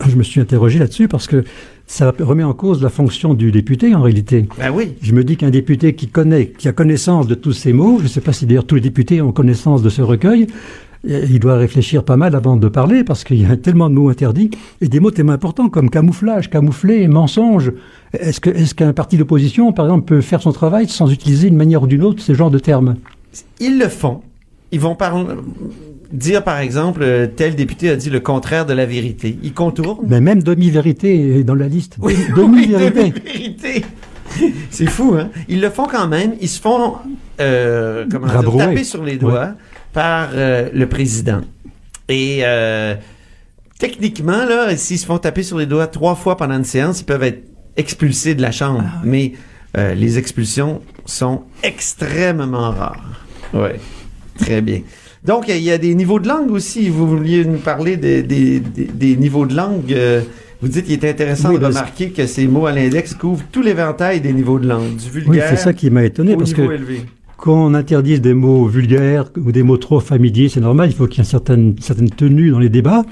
je me suis interrogé là-dessus parce que ça remet en cause la fonction du député, en réalité. Ben oui. Je me dis qu'un député qui a connaissance de tous ces mots, je ne sais pas si d'ailleurs tous les députés ont connaissance de ce recueil, il doit réfléchir pas mal avant de parler parce qu'il y a tellement de mots interdits et des mots tellement importants comme camouflage, camoufler, mensonge. Est-ce qu'un parti d'opposition, par exemple, peut faire son travail sans utiliser d'une manière ou d'une autre ces genres de termes? Ils le font. Ils vont dire, par exemple, tel député a dit le contraire de la vérité. Il contourne. Mais même demi-vérité est dans la liste. Oui, demi-vérité. Oui, c'est fou, hein? Ils le font quand même. Ils se font taper sur les doigts par le président. Et techniquement, là, s'ils se font taper sur les doigts 3 fois pendant une séance, ils peuvent être expulsés de la Chambre. Ah. Mais les expulsions sont extrêmement rares. Oui, très bien. Donc, il y a des niveaux de langue aussi. Vous vouliez nous parler des niveaux de langue. Vous dites qu'il est intéressant de remarquer que ces mots à l'index couvrent tout l'éventail des niveaux de langue, du vulgaire. Oui, c'est ça qui m'a étonné, parce que qu'on interdise des mots vulgaires ou des mots trop familiers, c'est normal. Il faut qu'il y ait une certaine tenue dans les débats.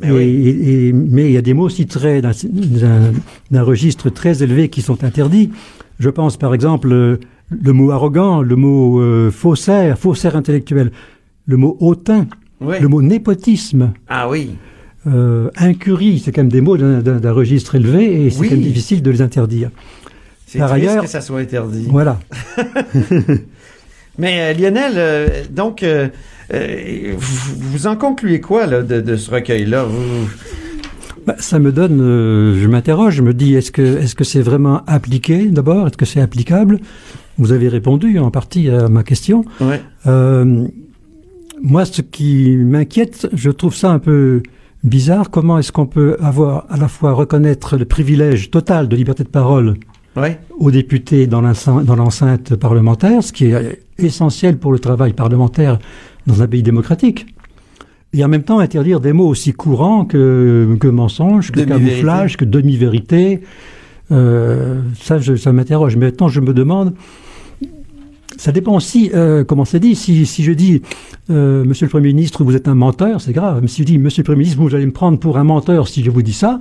Mais il y a des mots aussi très d'un registre très élevé qui sont interdits. Je pense, par exemple, le mot arrogant, le mot faussaire intellectuel, le mot hautain, le mot népotisme. Ah oui. Incurie, c'est quand même des mots d'un registre élevé et c'est quand même difficile de les interdire. C'est par ailleurs que ça soit interdit. Voilà. Mais Lionel, vous en concluez quoi là, de ce recueil-là? Ça me donne, je m'interroge, je me dis, est-ce que c'est vraiment appliqué d'abord? Est-ce que c'est applicable? Vous avez répondu en partie à ma question. Ouais. Moi, ce qui m'inquiète, je trouve ça un peu bizarre. Comment est-ce qu'on peut avoir à la fois reconnaître le privilège total de liberté de parole aux députés dans l'enceinte parlementaire, ce qui est essentiel pour le travail parlementaire dans un pays démocratique, et en même temps interdire des mots aussi courants que mensonge, que camouflage, que demi-vérité. Ça m'interroge. Mais maintenant, je me demande, ça dépend aussi, comment c'est dit. Si je dis, monsieur le Premier ministre, vous êtes un menteur, c'est grave. Mais si je dis, monsieur le Premier ministre, vous allez me prendre pour un menteur si je vous dis ça,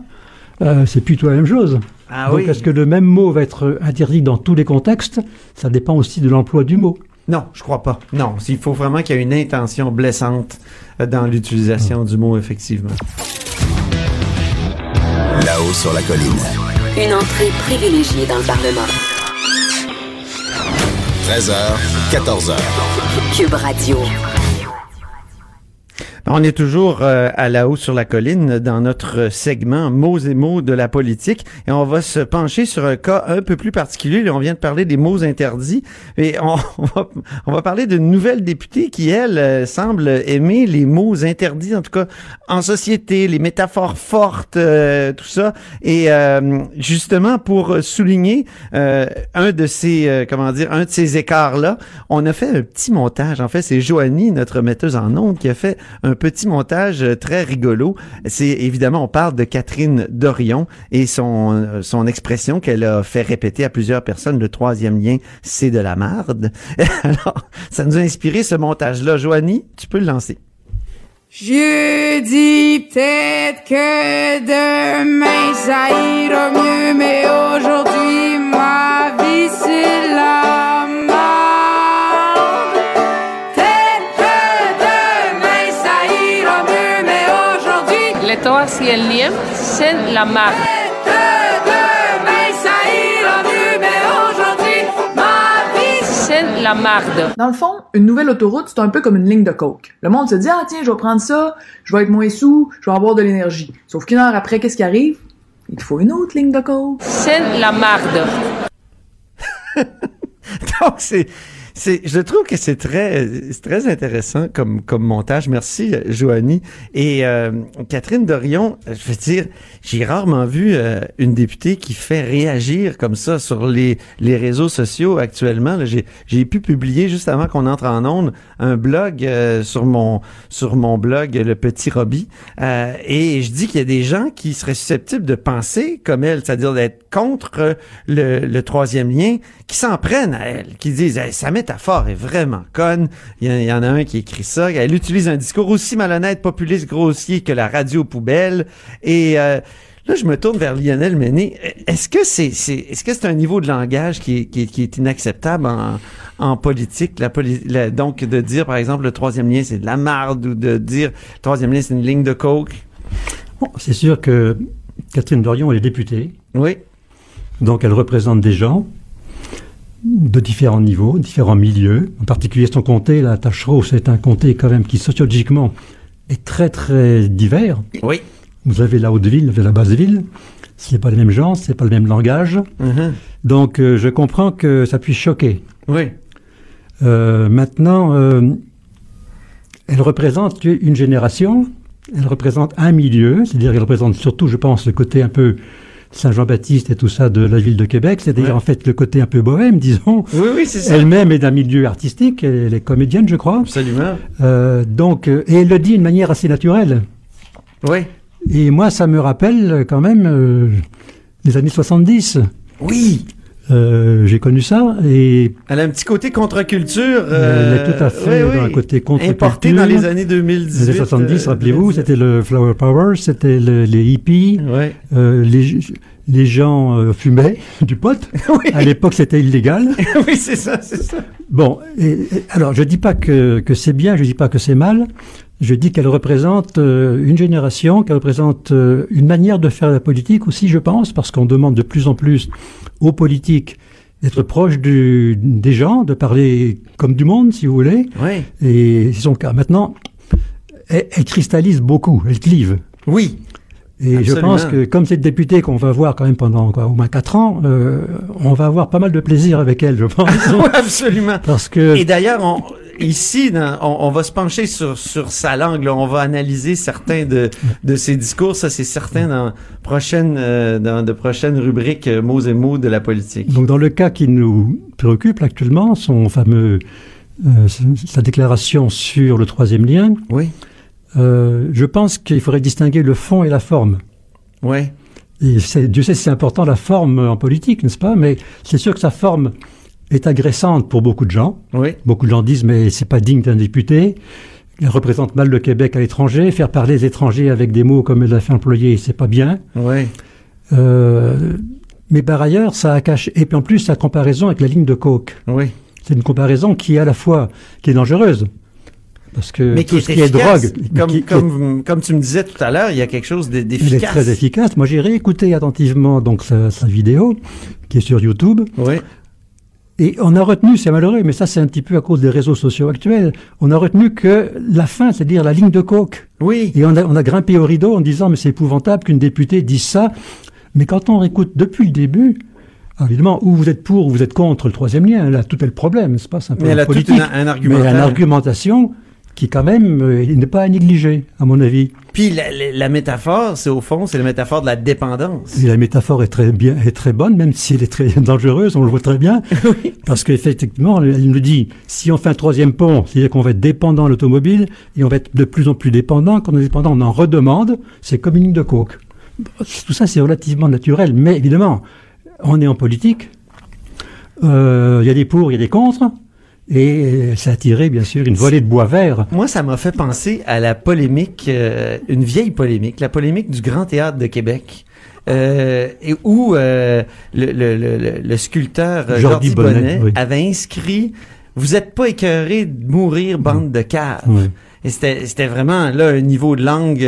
c'est plutôt la même chose. Ah, donc, est-ce que le même mot va être interdit dans tous les contextes? Ça dépend aussi de l'emploi du mot. Non, je crois pas. Non, il faut vraiment qu'il y ait une intention blessante dans l'utilisation du mot, effectivement. Là-haut sur la colline. Une entrée privilégiée dans le Parlement. 13h, 14h. Cube Radio. On est toujours à la hausse sur la colline dans notre segment mots et mots de la politique, et on va se pencher sur un cas un peu plus particulier. On vient de parler des mots interdits et on va parler d'une nouvelle députée qui, elle, semble aimer les mots interdits, en tout cas en société, les métaphores fortes, tout ça. Et justement, pour souligner un de ces écarts-là, on a fait un petit montage. En fait, c'est Joanie, notre metteuse en ondes, qui a fait un petit montage très rigolo. C'est évidemment, on parle de Catherine Dorion et son expression qu'elle a fait répéter à plusieurs personnes, le 3e lien, c'est de la marde. Alors, ça nous a inspiré ce montage-là. Joanie, tu peux le lancer. Je dis peut-être que demain ça ira mieux, mais aujourd'hui ma vie c'est la marde. Si el lien, c'est la marque. C'est la marde. Dans le fond, une nouvelle autoroute, c'est un peu comme une ligne de coke. Le monde se dit, ah tiens, je vais prendre ça, je vais être moins sous, je vais avoir de l'énergie. Sauf qu'une heure après, qu'est-ce qui arrive? Il faut une autre ligne de coke. C'est la marde. Donc, je trouve que c'est très intéressant comme montage. Merci, Joanie. Et Catherine Dorion, je veux dire, j'ai rarement vu une députée qui fait réagir comme ça sur les réseaux sociaux actuellement. Là, j'ai pu publier, juste avant qu'on entre en onde, un blog sur mon blog, Le Petit Robbie. Et je dis qu'il y a des gens qui seraient susceptibles de penser comme elle, c'est-à-dire d'être contre le 3e lien, qui s'en prennent à elle, qui disent « ça m'étonne. » Métaphore est vraiment conne. Il y en a un qui écrit ça. Elle utilise un discours aussi malhonnête, populiste, grossier que la radio poubelle. Et là, je me tourne vers Lionel Meney. Est-ce que c'est un niveau de langage qui est inacceptable en politique? Donc, de dire, par exemple, le 3e lien, c'est de la marde, ou de dire le 3e lien, c'est une ligne de coke. Bon, c'est sûr que Catherine Dorion, elle est députée. Oui. Donc, elle représente des gens. de différents niveaux, différents milieux. En particulier, son comté, la Taschereau, c'est un comté quand même qui, sociologiquement, est très, très divers. Oui. Vous avez la Haute-Ville, vous avez la Basse-Ville. Ce n'est pas les mêmes gens, ce n'est pas le même langage. Mm-hmm. Donc, je comprends que ça puisse choquer. Oui. Maintenant, elle représente une génération, elle représente un milieu, c'est-à-dire qu'elle représente surtout, je pense, le côté un peu Saint-Jean-Baptiste et tout ça de la ville de Québec, c'est-à-dire en fait le côté un peu bohème, disons. Oui, oui, c'est ça. Elle-même est d'un milieu artistique, elle est comédienne, je crois. Absolument. Donc, et elle le dit d'une manière assez naturelle. Oui. Et moi, ça me rappelle quand même les années 70. Oui. J'ai connu ça et... Elle a un petit côté contre-culture. Elle est tout à fait dans un côté contre-culture. Importée dans les années 2018. Les années 70, rappelez-vous, c'était le Flower Power, c'était les hippies, les gens fumaient du pot. Oui. À l'époque, c'était illégal. Oui, c'est ça, c'est ça. Bon, et, alors je dis pas que c'est bien, je dis pas que c'est mal. Je dis qu'elle représente une génération, qu'elle représente une manière de faire la politique aussi, je pense, parce qu'on demande de plus en plus aux politiques d'être proches des gens, de parler comme du monde, si vous voulez. Oui. Et c'est son cas. Maintenant, elle cristallise beaucoup, elle clive. Oui. Et absolument. Je pense que, comme c'est le député qu'on va voir quand même pendant au moins 4 ans, on va avoir pas mal de plaisir avec elle, je pense. Oui, absolument. Parce que... Et d'ailleurs, ici, on va se pencher sur sa langue. Là. On va analyser certains de ses discours. Ça, c'est certain dans de prochaines rubriques mots et mots de la politique. Donc, dans le cas qui nous préoccupe actuellement, son fameux sa déclaration sur le troisième lien. Oui. Je pense qu'il faudrait distinguer le fond et la forme. Oui. Et Dieu sait si c'est important la forme en politique, n'est-ce pas? Mais c'est sûr que sa forme est agressante pour beaucoup de gens. Oui. Beaucoup de gens disent, mais c'est pas digne d'un député. Elle représente mal le Québec à l'étranger. Faire parler les étrangers avec des mots comme elle l'a fait employer, c'est pas bien. Oui. Mais par ailleurs, ça cache. Et puis en plus, la comparaison avec la ligne de coke. Oui. C'est une comparaison qui est à la fois, qui est dangereuse. Parce que mais tout ce qui est drogue... Comme tu me disais tout à l'heure, il y a quelque chose d'efficace. Il est très efficace. Moi, j'ai réécouté attentivement donc sa vidéo, qui est sur YouTube. Oui. Et on a retenu, c'est malheureux, mais ça c'est un petit peu à cause des réseaux sociaux actuels, on a retenu que la fin, c'est-à-dire la ligne de coke. Oui. Et on a grimpé au rideau en disant, mais c'est épouvantable qu'une députée dise ça. Mais quand on écoute depuis le début, évidemment, ou vous êtes pour ou vous êtes contre le troisième lien, elle a tout le problème, c'est pas simplement politique. Mais elle a tout un argumentaire. Mais une argumentation qui quand même n'est pas à négliger, à mon avis. Puis la métaphore, c'est au fond, c'est la métaphore de la dépendance. Et la métaphore est très bien, est très bonne, même si elle est très dangereuse, on le voit très bien. Oui. Parce qu'effectivement, elle nous dit, si on fait un troisième pont, c'est-à-dire qu'on va être dépendant de l'automobile, et on va être de plus en plus dépendant, quand on est dépendant, on en redemande, c'est comme une ligne de coke. Tout ça, c'est relativement naturel, mais évidemment, on est en politique, il y a des pour, il y a des contre. Et ça a attiré, bien sûr, une volée de bois vert. Moi, ça m'a fait penser à la polémique, une vieille polémique, la polémique du Grand Théâtre de Québec, où le sculpteur Jordi Bonnet avait inscrit « Vous êtes pas écœurés de mourir, bande de caves. » Oui. Et c'était vraiment, là, un niveau de langue,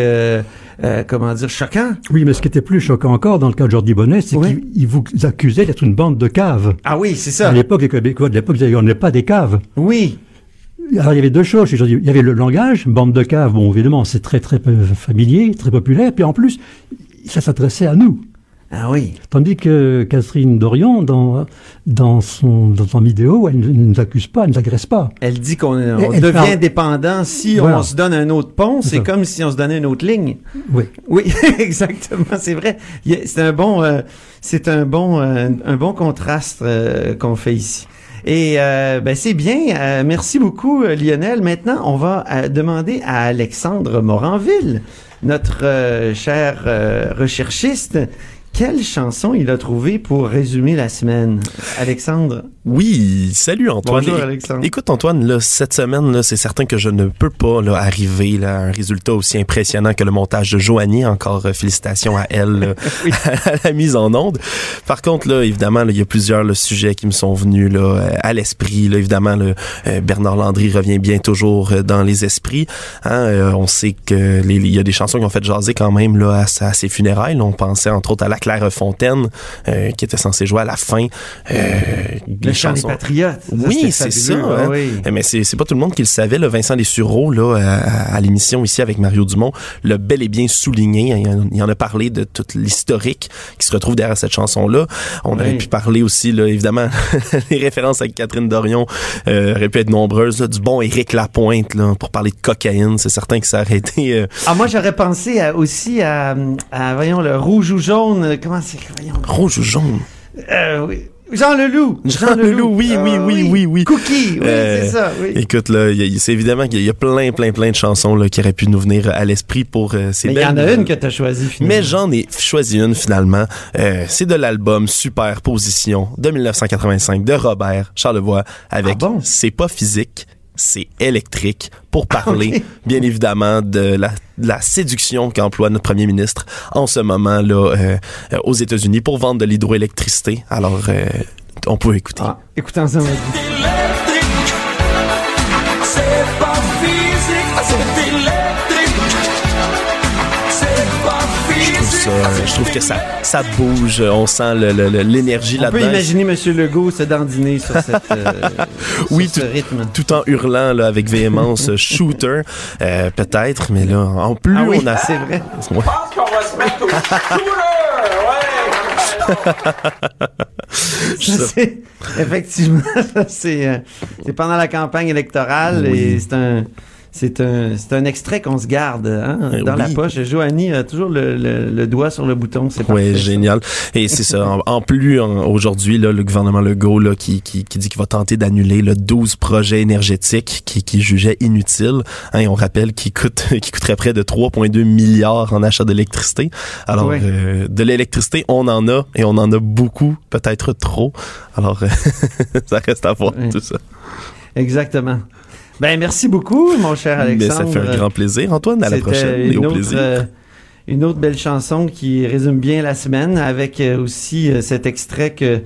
choquant. Oui, mais ce qui était plus choquant encore dans le cas de Jordi Bonnet, c'est qu'il vous accusait d'être une bande de caves. Ah oui, c'est ça. À l'époque, les Québécois de l'époque, ils disaient, on n'est pas des caves. Oui. Alors, il y avait deux choses. Il y avait le langage, bande de caves, bon, évidemment, c'est très, très familier, très populaire. Puis en plus, ça s'adressait à nous. Ah oui. Tandis que Catherine Dorion, dans son vidéo, elle ne nous accuse pas, elle ne nous agresse pas. Elle dit qu'on devient dépendant si on se donne un autre pont, c'est comme si on se donnait une autre ligne. Oui. Oui, exactement, c'est vrai. C'est un bon contraste qu'on fait ici. Et c'est bien. Merci beaucoup, Lionel. Maintenant, on va demander à Alexandre Moranville, notre cher recherchiste, quelle chanson il a trouvée pour résumer la semaine, Alexandre? Oui, salut Antoine. Bonjour Alexandre. Écoute Antoine, là, cette semaine, là, c'est certain que je ne peux pas arriver là, à un résultat aussi impressionnant que le montage de Joanie. Encore félicitations à elle là, oui. à la mise en onde. Par contre, là, évidemment, il y a plusieurs sujets qui me sont venus là, à l'esprit. Là, évidemment, Bernard Landry revient bien toujours dans les esprits. Hein? On sait qu'il y a des chansons qui ont fait jaser quand même là, à ses funérailles. Là, on pensait entre autres à la Claire Fontaine, qui était censée jouer à la fin. Le chant des patriotes. Oui, c'est ça. Hein? Oui. Mais c'est pas tout le monde qui le savait. Là, Vincent Dessureau, là, à l'émission ici avec Mario Dumont, l'a bel et bien souligné. Il en a parlé de tout l'historique qui se retrouve derrière cette chanson-là. On aurait pu parler aussi, là, évidemment, les références à Catherine Dorion auraient pu être nombreuses. Là, du bon Éric Lapointe, là, pour parler de cocaïne. C'est certain que ça aurait été... Ah, moi, j'aurais pensé à voyons, le rouge ou jaune. Comment c'est? Voyons, rouge ou jaune? Oui. Jean Leloup, oui. Cookie, oui, c'est ça, oui. Écoute, là, c'est évidemment qu'il y a plein de chansons là, qui auraient pu nous venir à l'esprit pour ces belles... Mais il y en a une que t'as choisie, finalement. Mais j'en ai choisi une, finalement. C'est de l'album Superposition de 1985 de Robert Charlevoix avec « C'est pas physique ». C'est électrique pour parler, bien évidemment, de la séduction qu'emploie notre premier ministre en ce moment là aux États-Unis pour vendre de l'hydroélectricité. Alors, on peut écouter. Ah, écoutons-en. C'est électrique, c'est pas physique, c'est électrique, c'est pas physique. Je trouve que ça bouge, on sent l'énergie là-dedans. On peut imaginer M. Legault se dandiner sur ce rythme. Tout en hurlant là, avec véhémence, shooter, peut-être, mais là, en plus, on a... c'est vrai. Je pense qu'on va se mettre au shooter, effectivement, c'est pendant la campagne électorale et c'est un extrait qu'on se garde dans la poche. Joanie a toujours le doigt sur le bouton. C'est parfait, génial. Ça. Et c'est ça. En plus, aujourd'hui, là, le gouvernement Legault là, qui dit qu'il va tenter d'annuler 12 projets énergétiques qu'il jugeait inutiles. Et on rappelle qu'il coûterait près de 3,2 milliards en achat d'électricité. Alors, de l'électricité, on en a et on en a beaucoup, peut-être trop. Alors, ça reste à voir tout ça. Exactement. Ben merci beaucoup, mon cher Alexandre. Mais ça fait un grand plaisir, Antoine. À la prochaine et au plaisir. Une autre belle chanson qui résume bien la semaine, avec aussi cet extrait que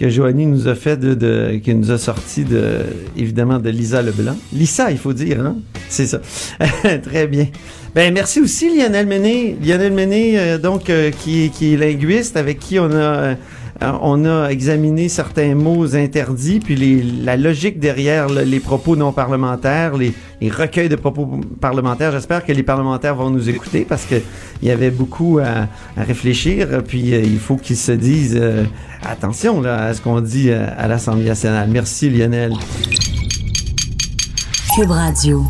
Joanie nous a fait qui nous a sorti évidemment de Lisa Leblanc. Lisa, il faut dire, hein? C'est ça. Très bien. Ben merci aussi Lionel Meney. Lionel Meney, donc qui est linguiste, avec qui on a examiné certains mots interdits, puis la logique derrière les propos non parlementaires, les recueils de propos parlementaires. J'espère que les parlementaires vont nous écouter, parce qu'il y avait beaucoup à réfléchir, puis il faut qu'ils se disent attention là, à ce qu'on dit à l'Assemblée nationale. Merci Lionel. Cube Radio.